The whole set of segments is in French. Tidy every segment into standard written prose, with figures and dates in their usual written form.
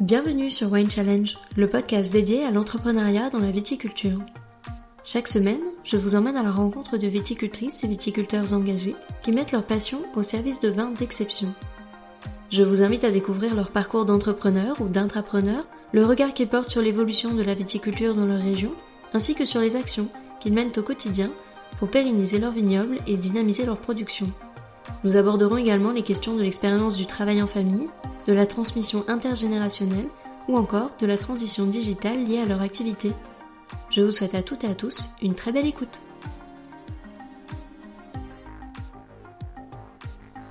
Bienvenue sur Wine Challenge, le podcast dédié à l'entrepreneuriat dans la viticulture. Chaque semaine, je vous emmène à la rencontre de viticultrices et viticulteurs engagés qui mettent leur passion au service de vins d'exception. Je vous invite à découvrir leur parcours d'entrepreneur ou d'intrapreneur, le regard qu'ils portent sur l'évolution de la viticulture dans leur région, ainsi que sur les actions qu'ils mènent au quotidien pour pérenniser leur vignoble et dynamiser leur production. Nous aborderons également les questions de l'expérience du travail en famille, de la transmission intergénérationnelle ou encore de la transition digitale liée à leur activité. Je vous souhaite à toutes et à tous une très belle écoute.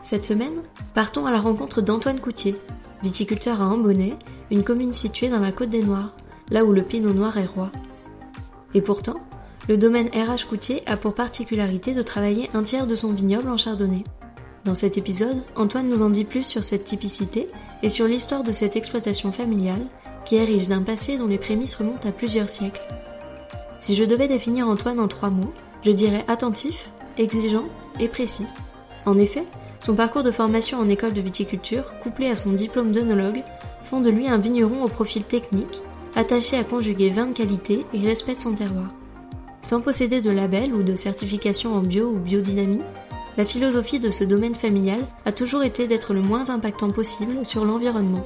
Cette semaine, partons à la rencontre d'Antoine Coutier, viticulteur à Ambonnay, une commune située dans la Côte des Noirs, là où le Pinot Noir est roi. Et pourtant, le domaine RH Coutier a pour particularité de travailler un tiers de son vignoble en chardonnay. Dans cet épisode, Antoine nous en dit plus sur cette typicité et sur l'histoire de cette exploitation familiale qui est riche d'un passé dont les prémices remontent à plusieurs siècles. Si je devais définir Antoine en 3 mots, je dirais attentif, exigeant et précis. En effet, son parcours de formation en école de viticulture, couplé à son diplôme d'œnologue, font de lui un vigneron au profil technique, attaché à conjuguer vin de qualité et respect de son terroir. Sans posséder de label ou de certification en bio ou biodynamie, la philosophie de ce domaine familial a toujours été d'être le moins impactant possible sur l'environnement.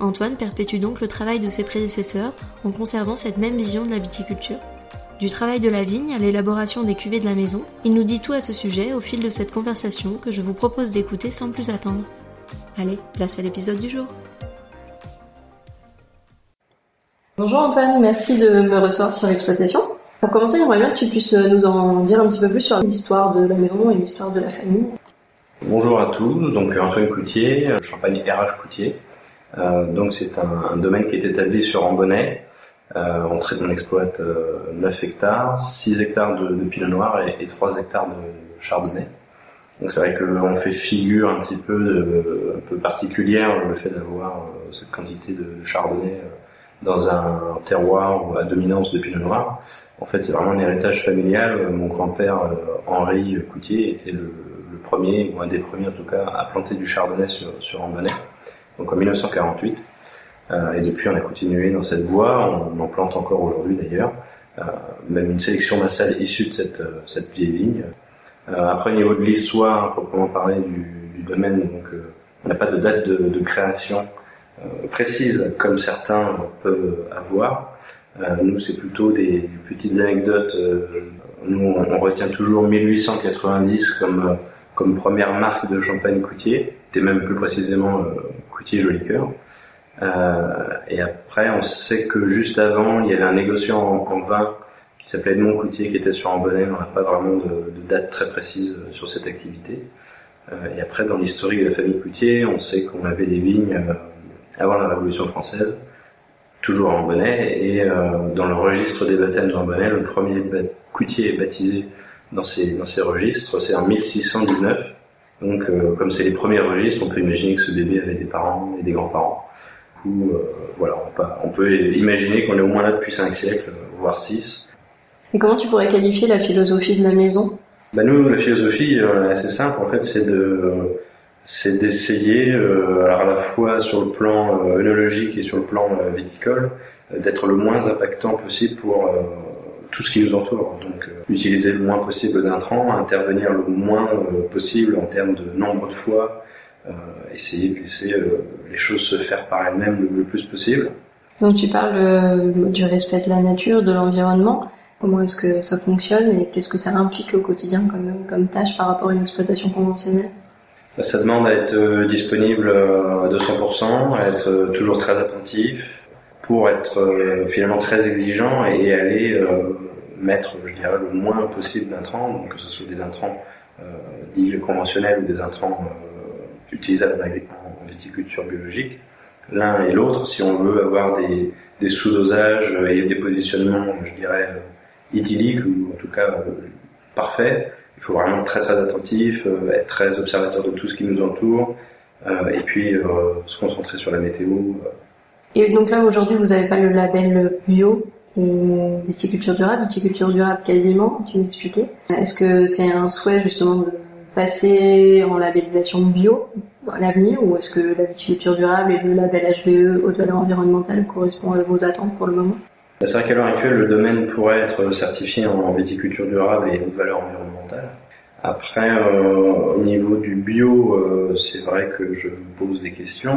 Antoine perpétue donc le travail de ses prédécesseurs en conservant cette même vision de la viticulture. Du travail de la vigne à l'élaboration des cuvées de la maison, il nous dit tout à ce sujet au fil de cette conversation que je vous propose d'écouter sans plus attendre. Allez, place à l'épisode du jour. Bonjour Antoine, merci de me recevoir sur l'exploitation. Pour commencer, j'aimerais bien que tu puisses nous en dire un petit peu plus sur l'histoire de la maison et l'histoire de la famille. Bonjour à tous, donc Antoine Coutier, Champagne RH Coutier. C'est un domaine qui est établi sur Ambonnay. On exploite 9 hectares, 6 hectares de Pinot Noir et 3 hectares de Chardonnay. Donc c'est vrai qu'on fait figure un petit peu, un peu particulière, le fait d'avoir cette quantité de Chardonnay dans un terroir à dominance de Pinot Noir. En fait, c'est vraiment un héritage familial. Mon grand-père, Henri Coutier, était le premier, ou un des premiers en tout cas, à planter du chardonnay sur Ambonnay, donc en 1948. Et depuis, on a continué dans cette voie. On en plante encore aujourd'hui d'ailleurs. Même une sélection massale issue de cette vieille vigne. Après, au niveau de l'histoire, proprement parler du domaine, donc, on n'a pas de date de création précise, comme certains peuvent avoir. Nous, c'est plutôt des petites anecdotes. Nous, on retient toujours 1890 comme première marque de champagne Coutier, et même plus précisément Coutier Jolicoeur. Et après, on sait que juste avant, il y avait un négociant en vin qui s'appelait Moncoutier, qui était sur Ambonnay. On n'a pas vraiment de date très précise sur cette activité. Et après, dans l'historique de la famille Coutier, on sait qu'on avait des vignes avant la Révolution française, toujours à Ambonnay, et dans le registre des baptêmes d'Ambonnay, le premier Coutier est baptisé dans ces registres, c'est en 1619. Donc, comme c'est les premiers registres, on peut imaginer que ce bébé avait des parents et des grands-parents. Du coup, voilà, on peut imaginer qu'on est au moins là depuis 5 siècles, voire 6. Et comment tu pourrais qualifier la philosophie de la maison ? Nous, la philosophie, c'est simple, en fait, c'est d'essayer, à la fois sur le plan œnologique et sur le plan viticole, d'être le moins impactant possible pour tout ce qui nous entoure. Donc, utiliser le moins possible d'intrants, intervenir le moins possible en termes de nombre de fois, essayer de laisser les choses se faire par elles-mêmes le plus possible. Donc, tu parles du respect de la nature, de l'environnement. Comment est-ce que ça fonctionne et qu'est-ce que ça implique au quotidien comme tâche par rapport à une exploitation conventionnelle ? Ça demande à être disponible à 200%, à être toujours très attentif, pour être finalement très exigeant et aller mettre, je dirais, le moins possible d'intrants, donc que ce soit des intrants dits conventionnels ou des intrants utilisables en viticulture biologique. L'un et l'autre, si on veut avoir des sous-dosages et des positionnements, je dirais, idylliques ou en tout cas parfaits, il faut vraiment être très très attentif, être très observateur de tout ce qui nous entoure, et puis se concentrer sur la météo. Et donc là aujourd'hui vous n'avez pas le label bio, viticulture durable quasiment, tu m'expliquais. Est-ce que c'est un souhait justement de passer en labellisation bio à l'avenir, ou est-ce que la viticulture durable et le label HVE haute valeur environnementale correspondent à vos attentes pour le moment? C'est vrai qu'à l'heure actuelle, le domaine pourrait être certifié en viticulture durable et haute valeur environnementale. Après, au niveau du bio, c'est vrai que je me pose des questions,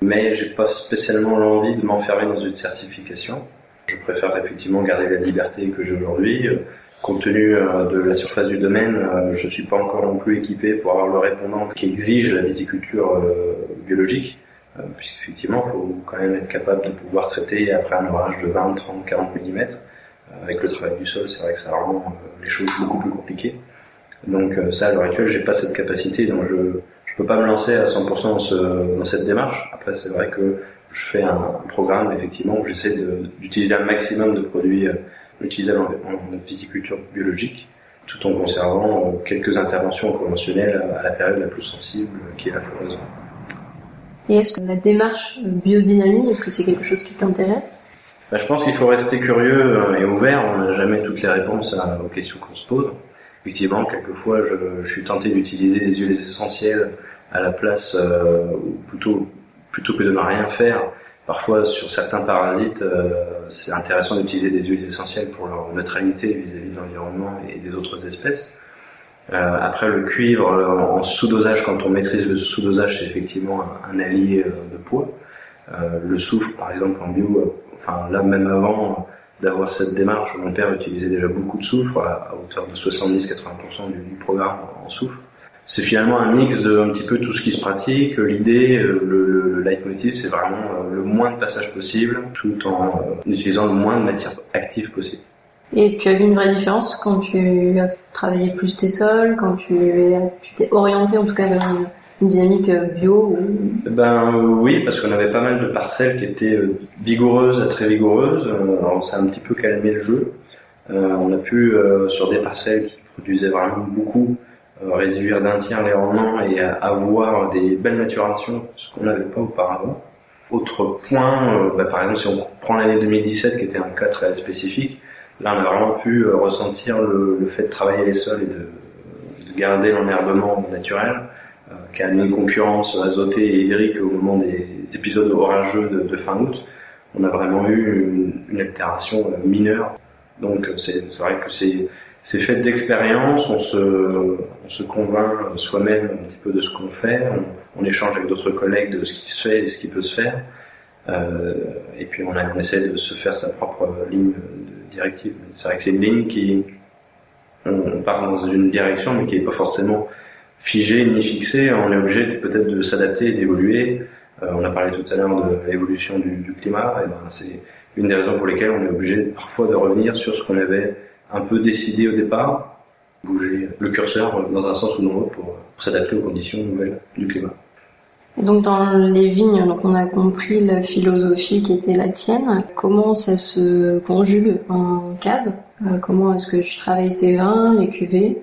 mais j'ai pas spécialement l'envie de m'enfermer dans une certification. Je préfère effectivement garder la liberté que j'ai aujourd'hui. Compte tenu de la surface du domaine, je suis pas encore non plus équipé pour avoir le répondant qui exige la viticulture biologique, puisqu'effectivement, il faut quand même être capable de pouvoir traiter après un orage de 20, 30, 40 mm. Avec le travail du sol, c'est vrai que ça rend les choses beaucoup plus compliquées. Donc ça, à l'heure actuelle, j'ai pas cette capacité, donc je peux pas me lancer à 100% dans cette démarche. Après, c'est vrai que je fais un programme, effectivement, où j'essaie d'utiliser un maximum de produits utilisables en viticulture biologique, tout en conservant quelques interventions conventionnelles à la période la plus sensible, qui est la floraison. Et est-ce que la démarche biodynamie, est-ce que c'est quelque chose qui t'intéresse? Je pense qu'il faut rester curieux et ouvert. On n'a jamais toutes les réponses aux questions qu'on se pose. Effectivement, quelquefois, je suis tenté d'utiliser des huiles essentielles à la place, ou plutôt que de ne rien faire. Parfois, sur certains parasites, c'est intéressant d'utiliser des huiles essentielles pour leur neutralité vis-à-vis de l'environnement et des autres espèces. Après, le cuivre en sous-dosage, quand on maîtrise le sous-dosage, c'est effectivement un allié de poids. Le soufre, par exemple, en bio, enfin là, même avant d'avoir cette démarche, mon père utilisait déjà beaucoup de soufre à hauteur de 70-80% du programme en soufre. C'est finalement un mix de un petit peu tout ce qui se pratique. L'idée, le leitmotiv, c'est vraiment le moins de passages possible, tout en utilisant le moins de matière active possible. Et tu as vu une vraie différence quand tu as travaillé plus tes sols, quand tu t'es orienté en tout cas vers une dynamique bio ou... Oui, parce qu'on avait pas mal de parcelles qui étaient vigoureuses à très vigoureuses. Alors, ça a un petit peu calmé le jeu. On a pu, sur des parcelles qui produisaient vraiment beaucoup, réduire d'un tiers les rendements et avoir des belles maturations, ce qu'on n'avait pas auparavant. Autre point, par exemple, si on prend l'année 2017 qui était un cas très spécifique, là on a vraiment pu ressentir le fait de travailler les sols et de garder l'enherbement naturel, qui a une concurrence azotée et hydrique au moment des épisodes orageux de fin août. On a vraiment eu une altération mineure. Donc c'est vrai que c'est fait d'expérience, on se convainc soi-même un petit peu de ce qu'on fait, on échange avec d'autres collègues de ce qui se fait et ce qui peut se faire, et puis on essaie de se faire sa propre ligne de directive. C'est vrai que c'est une ligne qui, on part dans une direction mais qui n'est pas forcément figée ni fixée, on est obligé peut-être de s'adapter et d'évoluer. On a parlé tout à l'heure de l'évolution du climat, et c'est une des raisons pour lesquelles on est obligé parfois de revenir sur ce qu'on avait un peu décidé au départ, bouger le curseur dans un sens ou dans l'autre pour s'adapter aux conditions nouvelles du climat. Et donc dans les vignes, donc on a compris la philosophie qui était la tienne. Comment ça se conjugue en cave? Comment est-ce que tu travailles tes vins, les cuvées?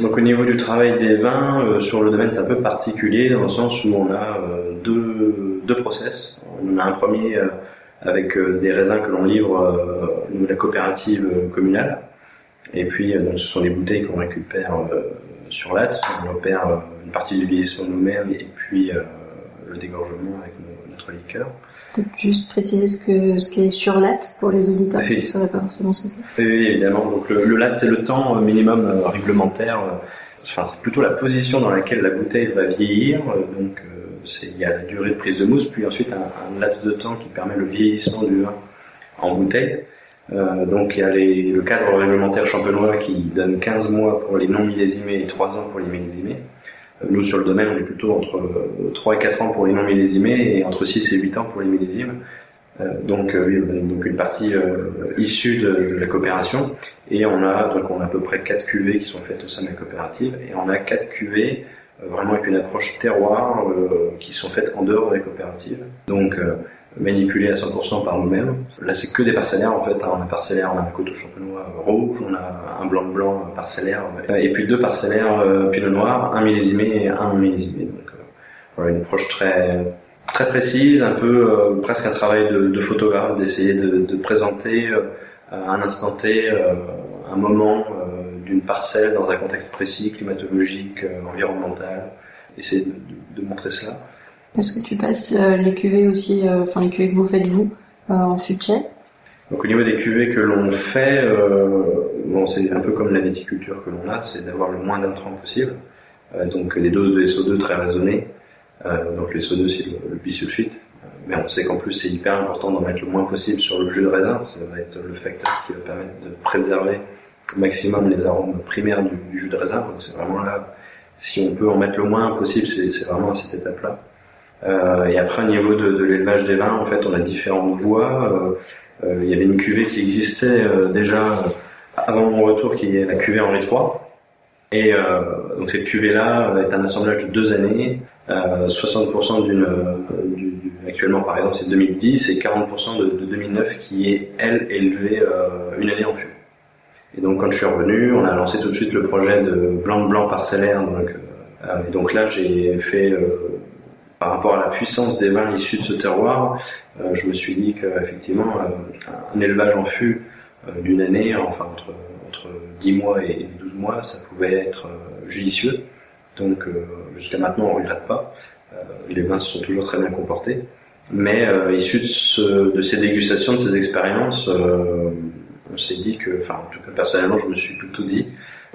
Donc au niveau du travail des vins, sur le domaine c'est un peu particulier dans le sens où on a deux process. On a un premier avec des raisins que l'on livre de la coopérative communale. Et puis, donc, ce sont des bouteilles qu'on récupère sur latte. On opère une partie du vieillissement nous-mêmes et puis le dégorgement avec notre liqueur. Peut-être juste préciser ce qu'est sur latte pour les auditeurs qui ne sauraient pas forcément ce que c'est. Oui, évidemment. Donc, le latte, c'est le temps minimum réglementaire. Enfin, c'est plutôt la position dans laquelle la bouteille va vieillir. Donc, il y a la durée de prise de mousse, puis ensuite un laps de temps qui permet le vieillissement du vin en bouteille. Donc il y a le cadre réglementaire champenois qui donne 15 mois pour les non millésimés et 3 ans pour les millésimés. Nous sur le domaine on est plutôt entre 3 et 4 ans pour les non millésimés et entre 6 et 8 ans pour les millésimes. Donc une partie issue de la coopération, et on a à peu près 4 cuvées qui sont faites au sein de la coopérative, et on a 4 cuvées vraiment avec une approche terroir qui sont faites en dehors de la coopérative. Donc manipulées à 100% par nous-mêmes. Là, c'est que des parcellaires, en fait. On a parcellaire, on a un coteau champenois rouge, on a un blanc de blanc parcellaire, et puis 2 parcellaires pinot noir, un millésimé et un millésimé. Donc, voilà, une approche très, très précise, un peu, presque un travail de photographe, d'essayer de présenter à un instant T, un moment d'une parcelle dans un contexte précis, climatologique, environnemental, essayer de montrer cela. Est-ce que tu passes les cuvées aussi, les cuvées que vous faites vous, en fût-chai? Donc au niveau des cuvées que l'on fait, c'est un peu comme la viticulture que l'on a, c'est d'avoir le moins d'intrants possible, donc des doses de SO2 très raisonnées, donc le SO2 c'est le bisulfite, mais on sait qu'en plus c'est hyper important d'en mettre le moins possible sur le jus de raisin, ça va être le facteur qui va permettre de préserver au maximum les arômes primaires du jus de raisin, donc c'est vraiment là, si on peut en mettre le moins possible, c'est vraiment à cette étape-là. Et après au niveau de l'élevage des vins, en fait on a différentes voies, il y avait une cuvée qui existait déjà avant mon retour, qui est la cuvée Henri III. Et donc cette cuvée-là est un assemblage de 2 années, 60% actuellement par exemple c'est 2010 et 40% de 2009 qui est elle élevée 1 année en fût. Et donc quand je suis revenu, on a lancé tout de suite le projet de blanc parcellaire. Donc là j'ai fait par rapport à la puissance des vins issus de ce terroir, je me suis dit qu'effectivement un élevage en fût d'1 année, enfin entre 10 mois et 12 mois, ça pouvait être judicieux. Donc jusqu'à maintenant on ne regrette pas, les vins se sont toujours très bien comportés, mais issus de ces dégustations, de ces expériences, on s'est dit que, en tout cas personnellement je me suis plutôt dit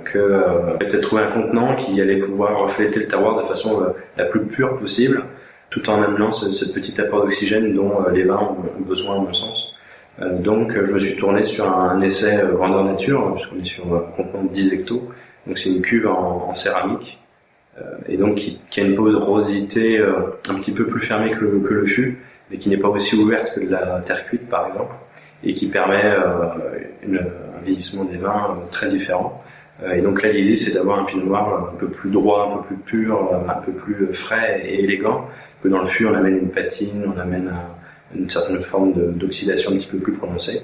que peut-être trouver un contenant qui allait pouvoir refléter le terroir de façon la plus pure possible, tout en amenant ce petit apport d'oxygène dont les vins ont besoin à mon sens. Donc je me suis tourné sur un essai grandeur nature, puisqu'on est sur un contenant de 10 hectos, donc c'est une cuve en céramique, et donc qui a une porosité un petit peu plus fermée que le fût, mais qui n'est pas aussi ouverte que de la terre cuite par exemple, et qui permet un vieillissement des vins très différent. Et donc là l'idée c'est d'avoir un pinot noir un peu plus droit, un peu plus pur, un peu plus frais et élégant, que dans le fût on amène une patine, on amène une certaine forme d'oxydation un petit peu plus prononcée.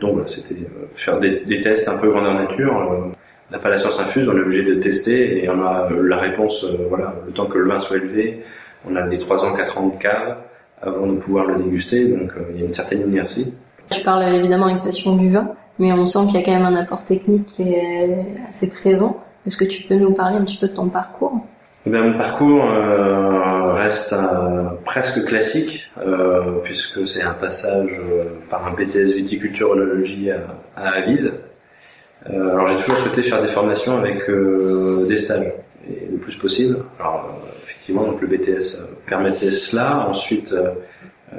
Donc voilà, c'était faire des tests un peu grandeur nature. On n'a pas la science infuse, on est obligé de tester et on a la réponse, le temps que le vin soit élevé, on a les 3 ans, 4 ans de cave avant de pouvoir le déguster, donc il y a une certaine inertie. Tu parles évidemment avec passion du vin, mais on sent qu'il y a quand même un apport technique qui est assez présent. Est-ce que tu peux nous parler un petit peu de ton parcours ? Mon parcours reste presque classique, puisque c'est un passage par un BTS viticulture œnologie à Avize. Alors j'ai toujours souhaité faire des formations avec des stages, et le plus possible. Alors effectivement, donc le BTS permettait cela. Ensuite,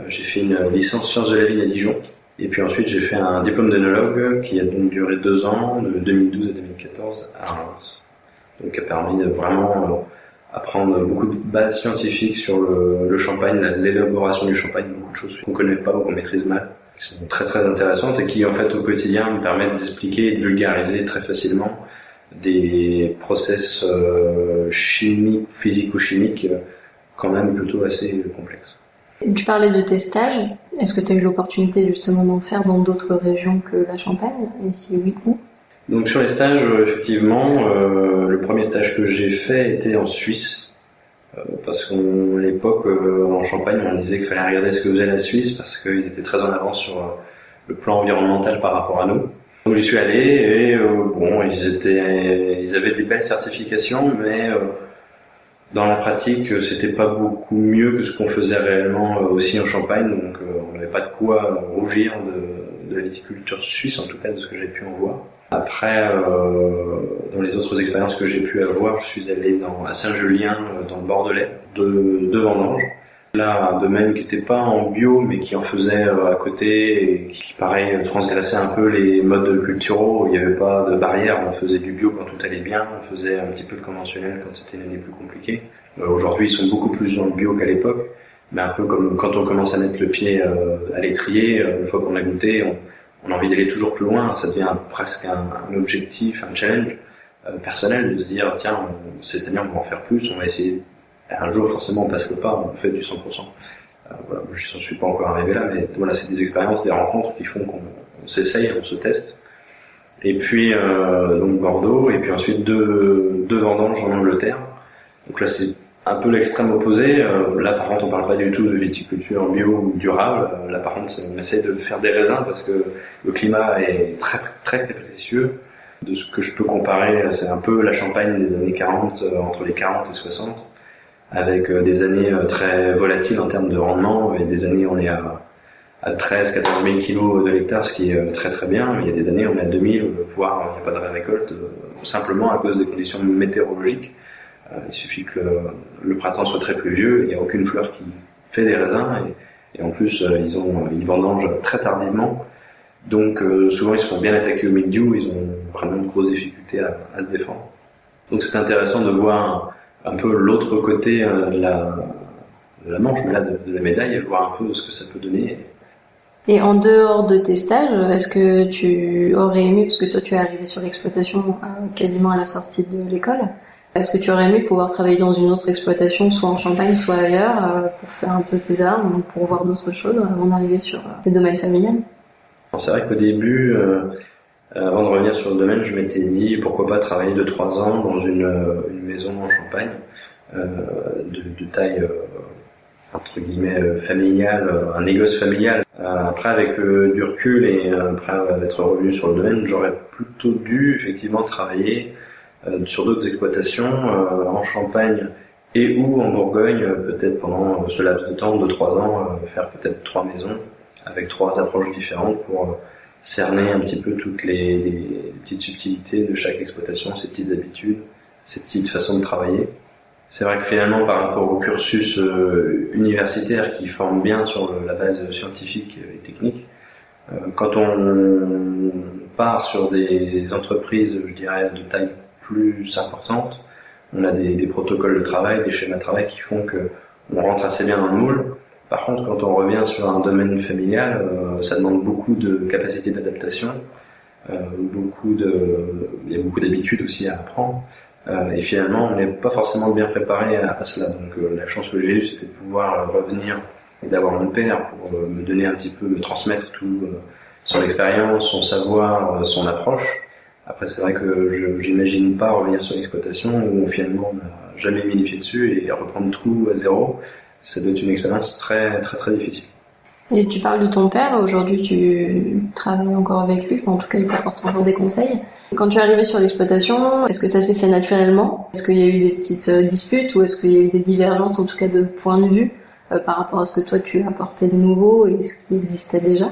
j'ai fait une licence sciences de la vigne à Dijon. Et puis ensuite, j'ai fait un diplôme d'œnologue qui a donc duré 2 ans, de 2012 à 2014, à Reims. Donc qui a permis de vraiment... apprendre beaucoup de bases scientifiques sur le champagne, l'élaboration du champagne, beaucoup de choses qu'on connaît pas ou qu'on maîtrise mal, qui sont très très intéressantes et qui en fait au quotidien me permettent d'expliquer et de vulgariser très facilement des process chimiques, physico-chimiques quand même plutôt assez complexes. Tu parlais de tes stages, est-ce que tu as eu l'opportunité justement d'en faire dans d'autres régions que la Champagne, et si oui, où ? Donc sur les stages, effectivement, le premier stage que j'ai fait était en Suisse, parce qu'à l'époque, en Champagne, on disait qu'il fallait regarder ce que faisait la Suisse, parce qu'ils étaient très en avance sur le plan environnemental par rapport à nous. Donc j'y suis allé, et ils avaient des belles certifications, mais dans la pratique, c'était pas beaucoup mieux que ce qu'on faisait réellement aussi en Champagne, donc on n'avait pas de quoi rougir de la viticulture suisse, en tout cas de ce que j'ai pu en voir. Après, dans les autres expériences que j'ai pu avoir, je suis allé à Saint-Julien, dans le Bordelais, de vendanges. Là, de même, qui n'était pas en bio, mais qui en faisait à côté, et qui, pareil, transgressait un peu les modes culturaux. Il n'y avait pas de barrière, on faisait du bio quand tout allait bien, on faisait un petit peu de conventionnel quand c'était une année plus compliquée. Aujourd'hui, ils sont beaucoup plus dans le bio qu'à l'époque, mais un peu comme quand on commence à mettre le pied à l'étrier, une fois qu'on a goûté, on a envie d'aller toujours plus loin, ça devient presque un objectif, un challenge personnel, de se dire tiens, cette année on va en faire plus, on va essayer. Un jour forcément on passe le pas, on fait du 100%. Je ne suis pas encore arrivé là, mais voilà, c'est des expériences, des rencontres qui font qu'on s'essaye, on se teste. Et puis donc Bordeaux, et puis ensuite deux vendanges en Angleterre. Donc là c'est un peu l'extrême opposé, là par contre on parle pas du tout de viticulture bio ou durable, là par contre on essaie de faire des raisins parce que le climat est très très capricieux, De ce que je peux comparer, c'est un peu la Champagne des années 40, entre les 40 et 60, avec des années très volatiles en termes de rendement, et des années on est à 13 14 000 kilos de l'hectare, ce qui est très très bien. Il y a des années on est à 2000, voire il n'y a pas de récolte, simplement à cause des conditions météorologiques. Il suffit que le printemps soit très pluvieux, il n'y a aucune fleur qui fait des raisins, et en plus ils vendangent très tardivement. Donc souvent ils se font bien attaquer au mildiou, ils ont vraiment de grosses difficultés à se défendre. Donc c'est intéressant de voir un peu l'autre côté de la manche, mais là de la médaille, et voir un peu ce que ça peut donner. Et en dehors de tes stages, est-ce que tu aurais aimé, parce que toi tu es arrivé sur l'exploitation quasiment à la sortie de l'école, est-ce que tu aurais aimé pouvoir travailler dans une autre exploitation, soit en Champagne, soit ailleurs, pour faire un peu tes armes, pour voir d'autres choses avant d'arriver sur le domaine familial ? C'est vrai qu'au début, avant de revenir sur le domaine, je m'étais dit pourquoi pas travailler 2-3 ans dans une maison en Champagne, de taille entre guillemets familiale, un négoce familial. Après, avec du recul et après être revenu sur le domaine, j'aurais plutôt dû effectivement travailler sur d'autres exploitations en Champagne et ou en Bourgogne, peut-être pendant ce laps de temps, 2-3 ans, faire peut-être 3 maisons avec 3 approches différentes pour cerner un petit peu toutes les petites subtilités de chaque exploitation, ses petites habitudes, ses petites façons de travailler. C'est vrai que finalement, par rapport au cursus universitaire qui forme bien sur la base scientifique et technique, quand on part sur des entreprises, je dirais, de taille plus importante, on a des protocoles de travail, des schémas de travail qui font que on rentre assez bien dans le moule. Par contre, quand on revient sur un domaine familial, ça demande beaucoup de capacité d'adaptation, il y a beaucoup d'habitudes aussi à apprendre, et finalement, on n'est pas forcément bien préparé à cela. Donc la chance que j'ai eue, c'était de pouvoir revenir et d'avoir mon père pour me donner un petit peu, me transmettre tout, son expérience, son savoir, son approche. Après, c'est vrai que j'imagine pas revenir sur l'exploitation où finalement on n'a jamais mis les pieds dessus et reprendre tout à zéro. Ça doit être une expérience très, très, très difficile. Et tu parles de ton père, aujourd'hui tu travailles encore avec lui, en tout cas il t'apporte encore des conseils. Quand tu es arrivé sur l'exploitation, est-ce que ça s'est fait naturellement ? Est-ce qu'il y a eu des petites disputes ou est-ce qu'il y a eu des divergences, en tout cas de point de vue, par rapport à ce que toi tu apportais de nouveau et ce qui existait déjà ?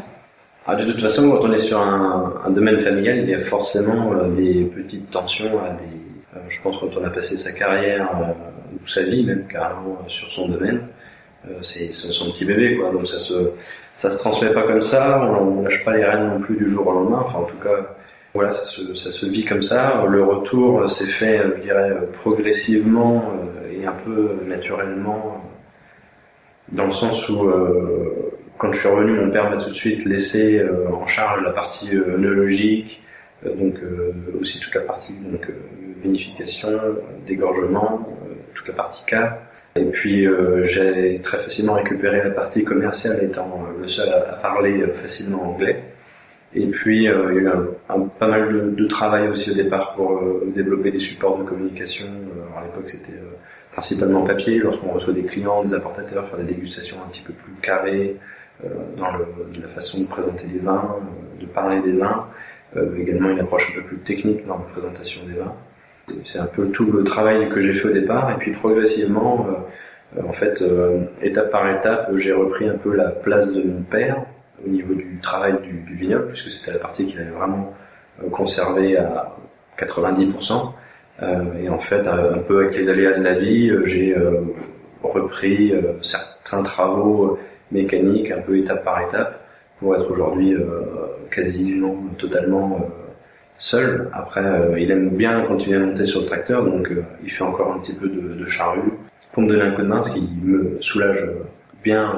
Ah, de toute façon, quand on est sur un domaine familial, il y a forcément des petites tensions, je pense quand on a passé sa carrière, ou sa vie même carrément sur son domaine, c'est son petit bébé quoi, donc ça se transmet pas comme ça, on lâche pas les rênes non plus du jour au lendemain, enfin en tout cas voilà, ça se vit comme ça. Le retour s'est fait, je dirais, progressivement et un peu naturellement, dans le sens où quand je suis revenu, mon père m'a tout de suite laissé en charge la partie œnologique, donc aussi toute la partie vinification, dégorgement, toute la partie cave. Et puis j'ai très facilement récupéré la partie commerciale, étant le seul à parler facilement anglais. Et puis il y a eu pas mal de travail aussi au départ pour développer des supports de communication. À l'époque c'était principalement papier, lorsqu'on reçoit des clients, des importateurs, faire des dégustations un petit peu plus carrées de la façon de présenter les vins, de parler des vins. Également une approche un peu plus technique dans la présentation des vins. C'est un peu tout le travail que j'ai fait au départ, et puis progressivement, étape par étape, j'ai repris un peu la place de mon père au niveau du travail du vignoble, puisque c'était la partie qu'il avait vraiment conservée à 90%. Et en fait, un peu avec les aléas de la vie, j'ai repris certains travaux mécaniques, un peu étape par étape, pour être aujourd'hui quasiment totalement seul. Après, il aime bien continuer à monter sur le tracteur, donc il fait encore un petit peu de charrue pour me donner un coup de main, ce qui me soulage bien.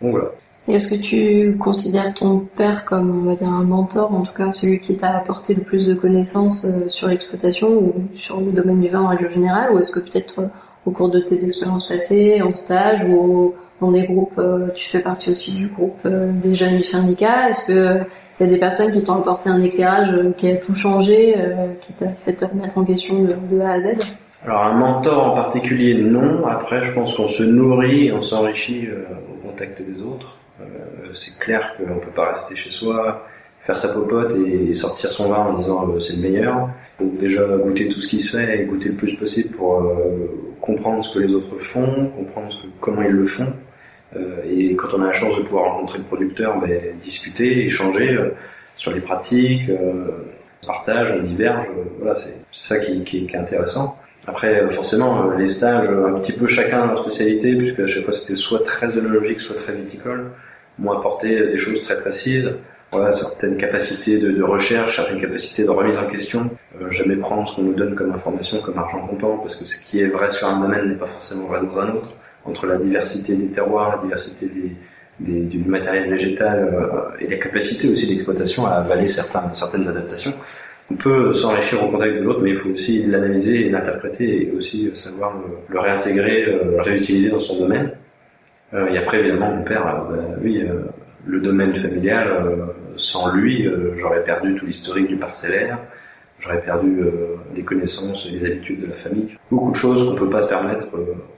Donc voilà. Et est-ce que tu considères ton père comme, on va dire, un mentor, en tout cas celui qui t'a apporté le plus de connaissances sur l'exploitation ou sur le domaine du vin en règle générale, ou est-ce que peut-être au cours de tes expériences passées, en stage ou dans des groupes, tu fais partie aussi du groupe des jeunes du syndicat, est-ce que il y a des personnes qui t'ont apporté un éclairage qui a tout changé, qui t'a fait te remettre en question de A à Z ? Alors un mentor en particulier, non. Après, je pense qu'on se nourrit, on s'enrichit au contact des autres. C'est clair qu'on peut pas rester chez soi, faire sa popote et sortir son vin en disant c'est le meilleur. Donc déjà goûter tout ce qui se fait et goûter le plus possible pour comprendre ce que les autres font, comprendre comment ils le font. Et quand on a la chance de pouvoir rencontrer le producteur, discuter, échanger sur les pratiques, on partage, on diverge, voilà, c'est ça qui est intéressant. Après, forcément, les stages, un petit peu chacun leur spécialité, puisque à chaque fois c'était soit très œnologique, soit très viticole, m'ont apporté des choses très précises. Voilà, certaines capacités de recherche, certaines capacités de remise en question. Jamais prendre ce qu'on nous donne comme information, comme argent comptant, parce que ce qui est vrai sur un domaine n'est pas forcément vrai dans un autre. Entre la diversité des terroirs, la diversité du matériel végétal et la capacité aussi d'exploitation à avaler certaines adaptations. On peut s'enrichir au contact de l'autre, mais il faut aussi l'analyser et l'interpréter et aussi savoir le réintégrer, le réutiliser dans son domaine. Et après, évidemment, mon père, le domaine familial, sans lui, j'aurais perdu tout l'historique du parcellaire, j'aurais perdu les connaissances et les habitudes de la famille. Beaucoup de choses qu'on peut pas se permettre,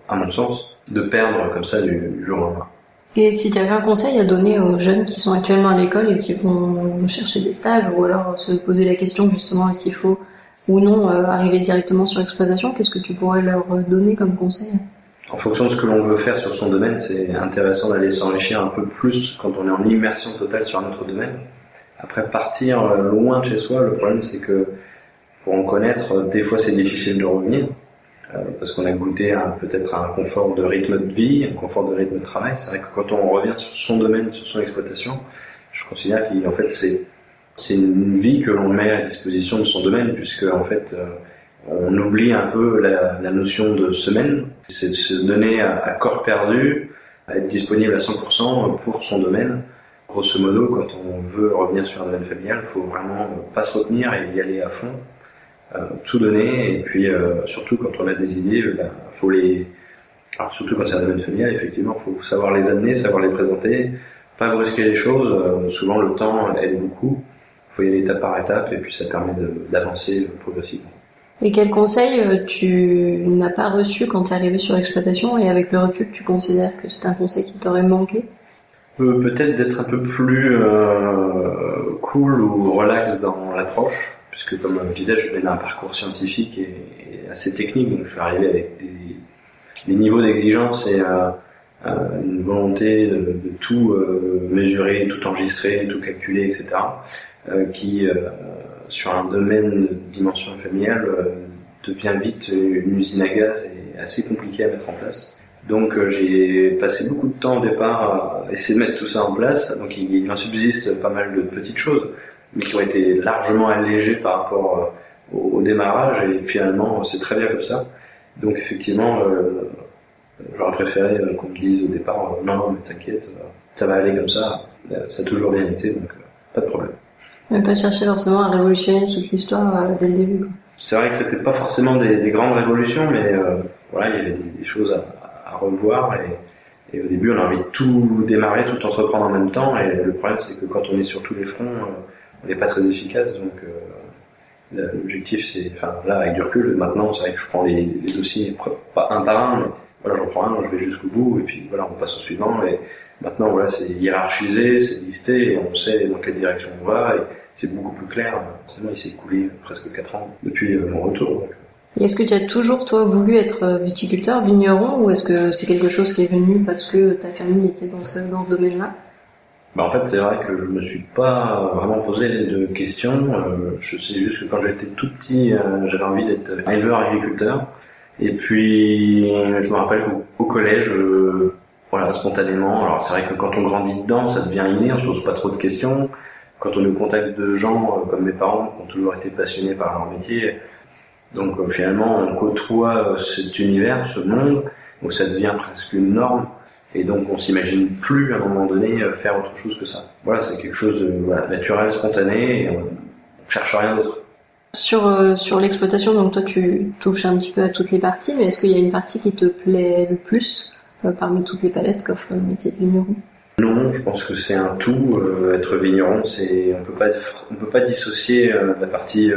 à mon sens, de perdre comme ça du jour au lendemain. Et si tu avais un conseil à donner aux jeunes qui sont actuellement à l'école et qui vont chercher des stages, ou alors se poser la question justement est-ce qu'il faut ou non arriver directement sur l'exploitation, qu'est-ce que tu pourrais leur donner comme conseil ? En fonction de ce que l'on veut faire sur son domaine, c'est intéressant d'aller s'enrichir un peu plus quand on est en immersion totale sur notre domaine. Après, partir loin de chez soi, le problème c'est que pour en connaître, des fois c'est difficile de revenir. Parce qu'on a goûté peut-être à un confort de rythme de vie, un confort de rythme de travail. C'est vrai que quand on revient sur son domaine, sur son exploitation, je considère qu'en fait c'est une vie que l'on met à disposition de son domaine, puisque en fait on oublie un peu la notion de semaine. C'est de se donner à corps perdu, à être disponible à 100% pour son domaine. Grosso modo, quand on veut revenir sur un domaine familial, il faut vraiment pas se retenir et y aller à fond. Tout donner, et puis surtout quand on a des idées, faut les... Alors, surtout quand c'est un domaine familial, effectivement, faut savoir les amener, savoir les présenter, pas brusquer les choses. Souvent le temps aide beaucoup, faut y aller étape par étape, et puis ça permet d'avancer progressivement. Et quel conseil tu n'as pas reçu quand tu es arrivé sur l'exploitation, et avec le recul tu considères que c'est un conseil qui t'aurait manqué ? Peut-être d'être un peu plus cool ou relax dans l'approche. Puisque comme je disais, je mène un parcours scientifique et assez technique, donc je suis arrivé avec des niveaux d'exigence et une volonté de tout mesurer, tout enregistrer, tout calculer, etc., qui, sur un domaine de dimension familiale, devient vite une usine à gaz et assez compliquée à mettre en place. Donc j'ai passé beaucoup de temps au départ à essayer de mettre tout ça en place, donc il en subsiste pas mal de petites choses, mais qui ont été largement allégés par rapport au démarrage, et finalement c'est très bien comme ça. Donc effectivement, j'aurais préféré qu'on me dise au départ « Non, mais t'inquiète, ça va aller comme ça, ça a toujours bien été, donc pas de problème. » Mais pas chercher forcément à révolutionner toute l'histoire dès le début. C'est vrai que c'était pas forcément des grandes révolutions, mais voilà, il y avait des choses à revoir, et au début on a envie de tout démarrer, tout entreprendre en même temps, et le problème c'est que quand on est sur tous les fronts, on n'est pas très efficace, donc l'objectif c'est, là avec du recul, maintenant c'est vrai que je prends les dossiers pas un par un, mais voilà, j'en prends un, je vais jusqu'au bout, et puis voilà, on passe au suivant, et maintenant voilà, c'est hiérarchisé, c'est listé, et on sait dans quelle direction on va, et c'est beaucoup plus clair. Forcément, il s'est écoulé presque 4 ans depuis mon retour. Donc. Et est-ce que tu as toujours, toi, voulu être viticulteur, vigneron, ou est-ce que c'est quelque chose qui est venu parce que ta famille était dans ce domaine-là ? En fait, c'est vrai que je me suis pas vraiment posé de questions. Je sais juste que quand j'étais tout petit, j'avais envie d'être éleveur-agriculteur. Et puis, je me rappelle au collège, voilà, spontanément. Alors, c'est vrai que quand on grandit dedans, ça devient inné, on se pose pas trop de questions. Quand on est au contact de gens comme mes parents, qui ont toujours été passionnés par leur métier, donc finalement, on côtoie cet univers, ce monde, donc ça devient presque une norme. Et donc on s'imagine plus à un moment donné faire autre chose que ça. Voilà, c'est quelque chose de naturel, spontané, et on ne cherche rien d'autre. Sur l'exploitation, donc toi tu touches un petit peu à toutes les parties, mais est-ce qu'il y a une partie qui te plaît le plus parmi toutes les palettes qu'offre le métier de vigneron ? Non, je pense que c'est un tout. Être vigneron, on ne peut pas dissocier la partie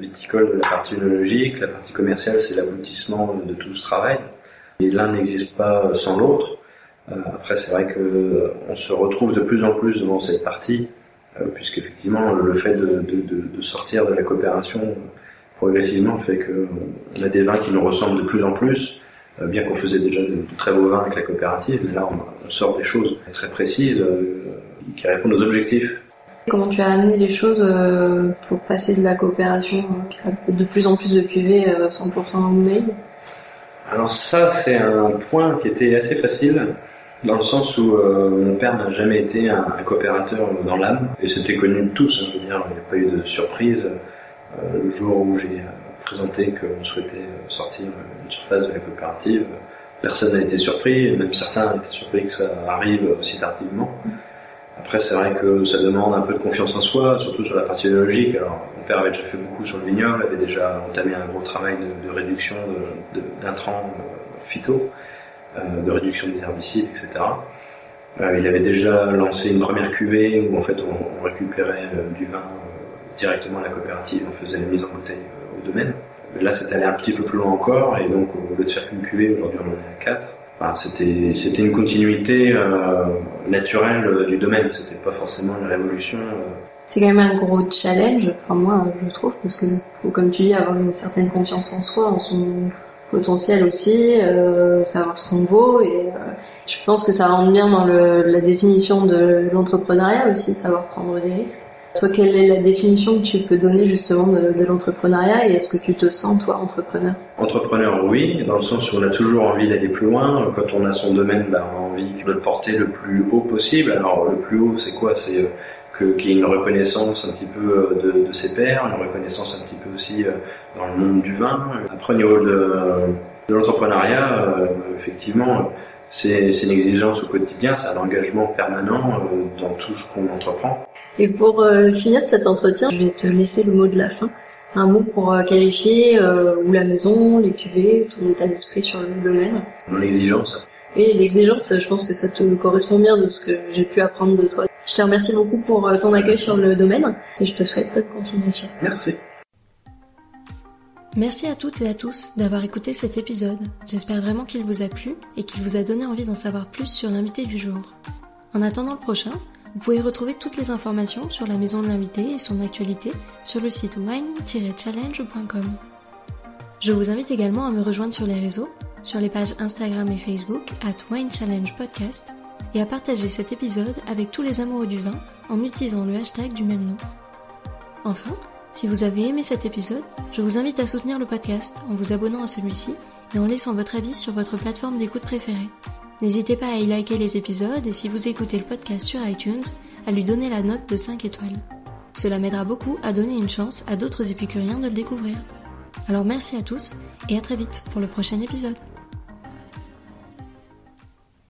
viticole de la partie œnologique. La partie commerciale, c'est l'aboutissement de tout ce travail. Et l'un n'existe pas sans l'autre. Après, c'est vrai qu'on se retrouve de plus en plus devant cette partie puisqu'effectivement le fait de sortir de la coopération progressivement fait qu'on a des vins qui nous ressemblent de plus en plus, bien qu'on faisait déjà de très beaux vins avec la coopérative, mais là on sort des choses très précises qui répondent aux objectifs. Comment tu as amené les choses pour passer de la coopération qui a de plus en plus de cuvées 100% homemade? Alors ça, c'est un point qui était assez facile, dans le sens où mon père n'a jamais été un coopérateur dans l'âme, et c'était connu de tous, hein, je veux dire, il n'y a pas eu de surprise. Le jour où j'ai présenté qu'on souhaitait sortir une surface de la coopérative, personne n'a été surpris, même certains étaient surpris que ça arrive aussi tardivement. Après, c'est vrai que ça demande un peu de confiance en soi, surtout sur la partie biologique. Alors, mon père avait déjà fait beaucoup sur le vignoble, avait déjà entamé un gros travail de réduction d'intrants phyto, de réduction des herbicides, etc. Il avait déjà lancé une première cuvée où, en fait, on récupérait du vin directement à la coopérative, on faisait la mise en bouteille au domaine. Mais là, c'est allé un petit peu plus loin encore, et donc, au lieu de faire qu'une cuvée, aujourd'hui, on en est à 4. Enfin, c'était une continuité naturelle du domaine, c'était pas forcément une révolution. C'est quand même un gros challenge, enfin moi je trouve, parce que faut, comme tu dis, avoir une certaine confiance en soi, en son potentiel aussi, savoir ce qu'on vaut, et je pense que ça rentre bien dans la définition de l'entrepreneuriat aussi, savoir prendre des risques. Toi, quelle est la définition que tu peux donner justement de l'entrepreneuriat, et est-ce que tu te sens, toi, entrepreneur ? Entrepreneur, oui, dans le sens où on a toujours envie d'aller plus loin. Quand on a son domaine, on a envie de le porter le plus haut possible. Alors, le plus haut, c'est quoi ? C'est qu'il y ait une reconnaissance un petit peu de ses pairs, une reconnaissance un petit peu aussi dans le monde du vin. Après, au niveau de l'entrepreneuriat, effectivement, c'est une exigence au quotidien, c'est un engagement permanent dans tout ce qu'on entreprend. Et pour finir cet entretien, je vais te laisser le mot de la fin. Un mot pour qualifier ou la maison, les cuvées, ton état d'esprit sur le domaine. L'exigence. Oui, l'exigence, je pense que ça te correspond bien de ce que j'ai pu apprendre de toi. Je te remercie beaucoup pour ton accueil sur le domaine et je te souhaite bonne continuation. Merci. Merci à toutes et à tous d'avoir écouté cet épisode. J'espère vraiment qu'il vous a plu et qu'il vous a donné envie d'en savoir plus sur l'invité du jour. En attendant le prochain, vous pouvez retrouver toutes les informations sur la maison de l'invité et son actualité sur le site wine-challenge.com. Je vous invite également à me rejoindre sur les réseaux, sur les pages Instagram et Facebook @winechallengepodcast, et à partager cet épisode avec tous les amoureux du vin en utilisant le hashtag du même nom. Enfin, si vous avez aimé cet épisode, je vous invite à soutenir le podcast en vous abonnant à celui-ci et en laissant votre avis sur votre plateforme d'écoute préférée. N'hésitez pas à y liker les épisodes et si vous écoutez le podcast sur iTunes, à lui donner la note de 5 étoiles. Cela m'aidera beaucoup à donner une chance à d'autres épicuriens de le découvrir. Alors merci à tous et à très vite pour le prochain épisode.